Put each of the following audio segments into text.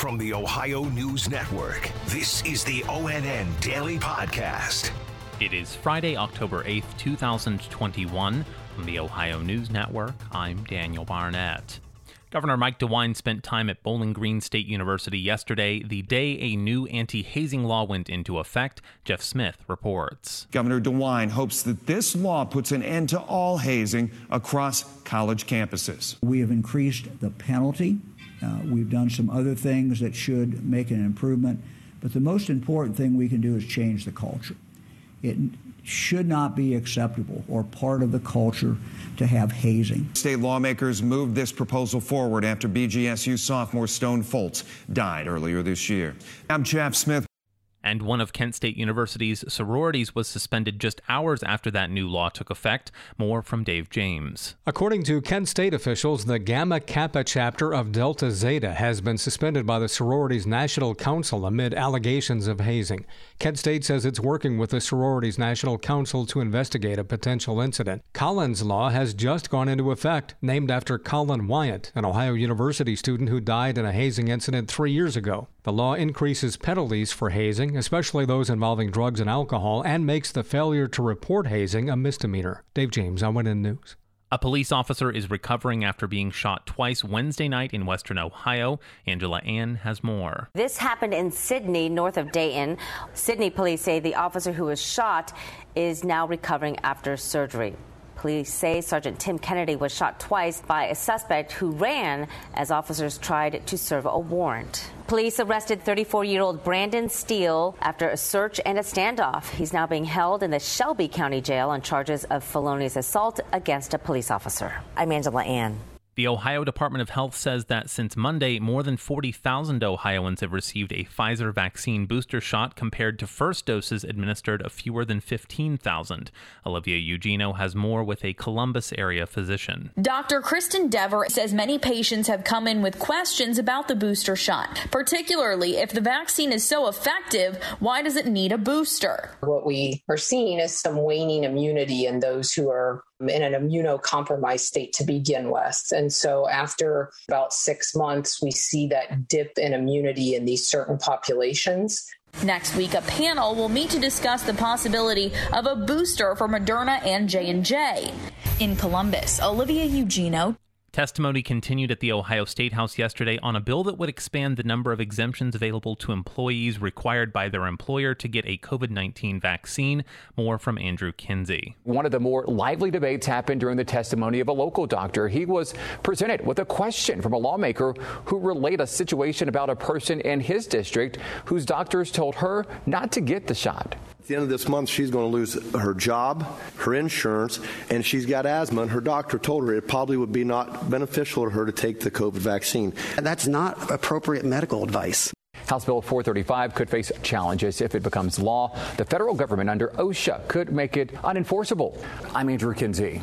From the Ohio News Network, this is the ONN Daily Podcast. It is Friday, October 8th, 2021. From the Ohio News Network, I'm Daniel Barnett. Governor Mike DeWine spent time at Bowling Green State University yesterday, the day a new anti-hazing law went into effect. Jeff Smith reports. Governor DeWine hopes that this law puts an end to all hazing across college campuses. We have increased the penalty. We've done some other things that should make an improvement. But the most important thing we can do is change the culture. It should not be acceptable or part of the culture to have hazing. State lawmakers moved this proposal forward after BGSU sophomore Stone Foltz died earlier this year. I'm Jeff Smith. And one of Kent State University's sororities was suspended just hours after that new law took effect. More from Dave James. According to Kent State officials, the Gamma Kappa chapter of Delta Zeta has been suspended by the sorority's National Council amid allegations of hazing. Kent State says it's working with the sorority's National Council to investigate a potential incident. Collins Law has just gone into effect, named after Colin Wyatt, an Ohio University student who died in a hazing incident 3 years ago. The law increases penalties for hazing, especially those involving drugs and alcohol, and makes the failure to report hazing a misdemeanor. Dave James, ONN News. A police officer is recovering after being shot twice Wednesday night in western Ohio. Angela Ann has more. This happened in Sidney, north of Dayton. Sidney police say the officer who was shot is now recovering after surgery. Police say Sergeant Tim Kennedy was shot twice by a suspect who ran as officers tried to serve a warrant. Police arrested 34-year-old Brandon Steele after a search and a standoff. He's now being held in the Shelby County Jail on charges of felonious assault against a police officer. I'm Angela Ann. The Ohio Department of Health says that since Monday, more than 40,000 Ohioans have received a Pfizer vaccine booster shot compared to first doses administered of fewer than 15,000. Olivia Eugenio has more with a Columbus area physician. Dr. Kristen Dever says many patients have come in with questions about the booster shot, particularly if the vaccine is so effective, why does it need a booster? What we are seeing is some waning immunity in those who are in an immunocompromised state to begin with. And so after about 6 months, we see that dip in immunity in these certain populations. Next week, a panel will meet to discuss the possibility of a booster for Moderna and J&J. In Columbus, Olivia Eugenio. Testimony continued at the Ohio Statehouse yesterday on a bill that would expand the number of exemptions available to employees required by their employer to get a COVID-19 vaccine. More from Andrew Kinsey. One of the more lively debates happened during the testimony of a local doctor. He was presented with a question from a lawmaker who relayed a situation about a person in his district whose doctors told her not to get the shot. At the end of this month, she's going to lose her job, her insurance, and she's got asthma. And her doctor told her it probably would be not beneficial to her to take the COVID vaccine. And that's not appropriate medical advice. House Bill 435 could face challenges if it becomes law. The federal government under OSHA could make it unenforceable. I'm Andrew Kinsey.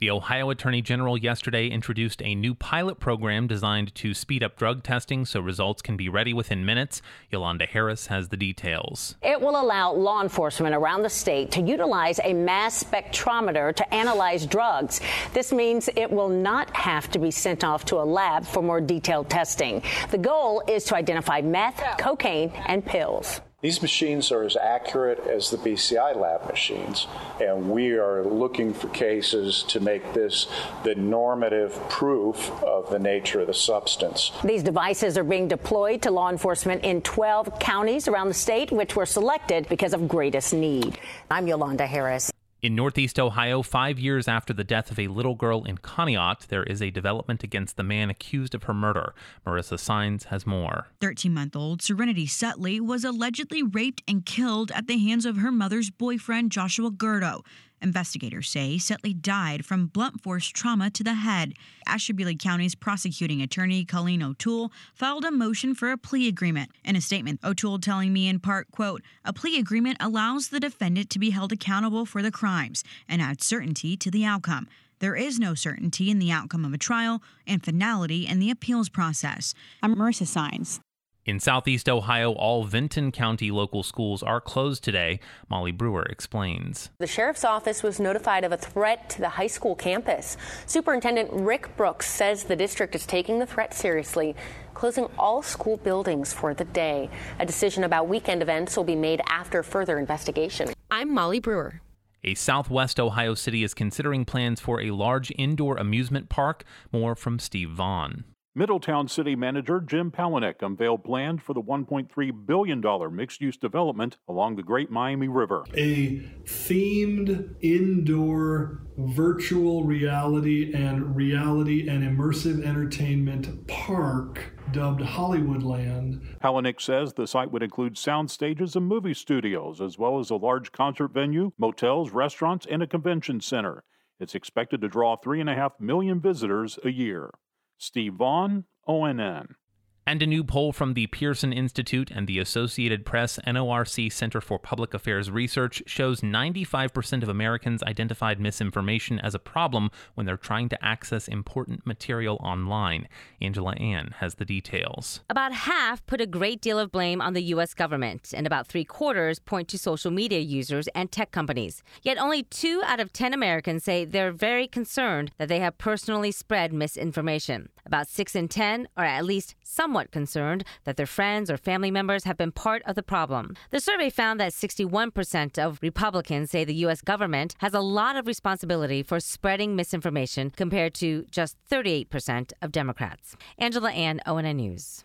The Ohio Attorney General yesterday introduced a new pilot program designed to speed up drug testing so results can be ready within minutes. Yolanda Harris has the details. It will allow law enforcement around the state to utilize a mass spectrometer to analyze drugs. This means it will not have to be sent off to a lab for more detailed testing. The goal is to identify meth, cocaine, and pills. These machines are as accurate as the BCI lab machines, and we are looking for cases to make this the normative proof of the nature of the substance. These devices are being deployed to law enforcement in 12 counties around the state, which were selected because of greatest need. I'm Yolanda Harris. In Northeast Ohio, 5 years after the death of a little girl in Conneaut, there is a development against the man accused of her murder. Marissa Sines has more. 13-month-old Serenity Sutley was allegedly raped and killed at the hands of her mother's boyfriend, Joshua Girdo. Investigators say Sutley died from blunt force trauma to the head. Ashtabula County's prosecuting attorney, Colleen O'Toole, filed a motion for a plea agreement. In a statement, O'Toole telling me in part, quote, "A plea agreement allows the defendant to be held accountable for the crimes and adds certainty to the outcome. There is no certainty in the outcome of a trial and finality in the appeals process." I'm Marissa Sines. In Southeast Ohio, all Vinton County local schools are closed today. Molly Brewer explains. The sheriff's office was notified of a threat to the high school campus. Superintendent Rick Brooks says the district is taking the threat seriously, closing all school buildings for the day. A decision about weekend events will be made after further investigation. I'm Molly Brewer. A Southwest Ohio city is considering plans for a large indoor amusement park. More from Steve Vaughn. Middletown City Manager Jim Palinick unveiled plans for the $1.3 billion mixed-use development along the Great Miami River. A themed indoor virtual reality and immersive entertainment park dubbed Hollywoodland. Palinick says the site would include sound stages and movie studios, as well as a large concert venue, motels, restaurants, and a convention center. It's expected to draw 3.5 million visitors a year. Steve Vaughn, ONN. And a new poll from the Pearson Institute and the Associated Press NORC Center for Public Affairs Research shows 95% of Americans identified misinformation as a problem when they're trying to access important material online. Angela Ann has the details. About half put a great deal of blame on the U.S. government, and about 3/4 point to social media users and tech companies. Yet only 2 out of 10 Americans say they're very concerned that they have personally spread misinformation. About 6 in 10 are at least somewhat concerned that their friends or family members have been part of the problem. The survey found that 61% of Republicans say the U.S. government has a lot of responsibility for spreading misinformation compared to just 38% of Democrats. Angela Ann, ONN News.